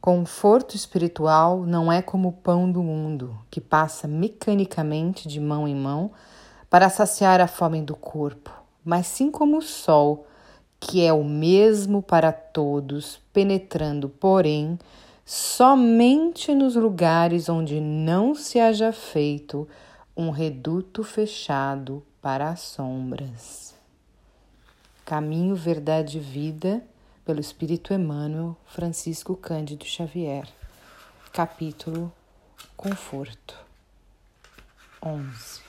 Conforto espiritual não é como o pão do mundo, que passa mecanicamente de mão em mão para saciar a fome do corpo, mas sim como o sol, que é o mesmo para todos, penetrando, porém, somente nos lugares onde não se haja feito um reduto fechado para as sombras. Caminho, Verdade e Vida, pelo Espírito Emmanuel, Francisco Cândido Xavier. Capítulo Conforto 11.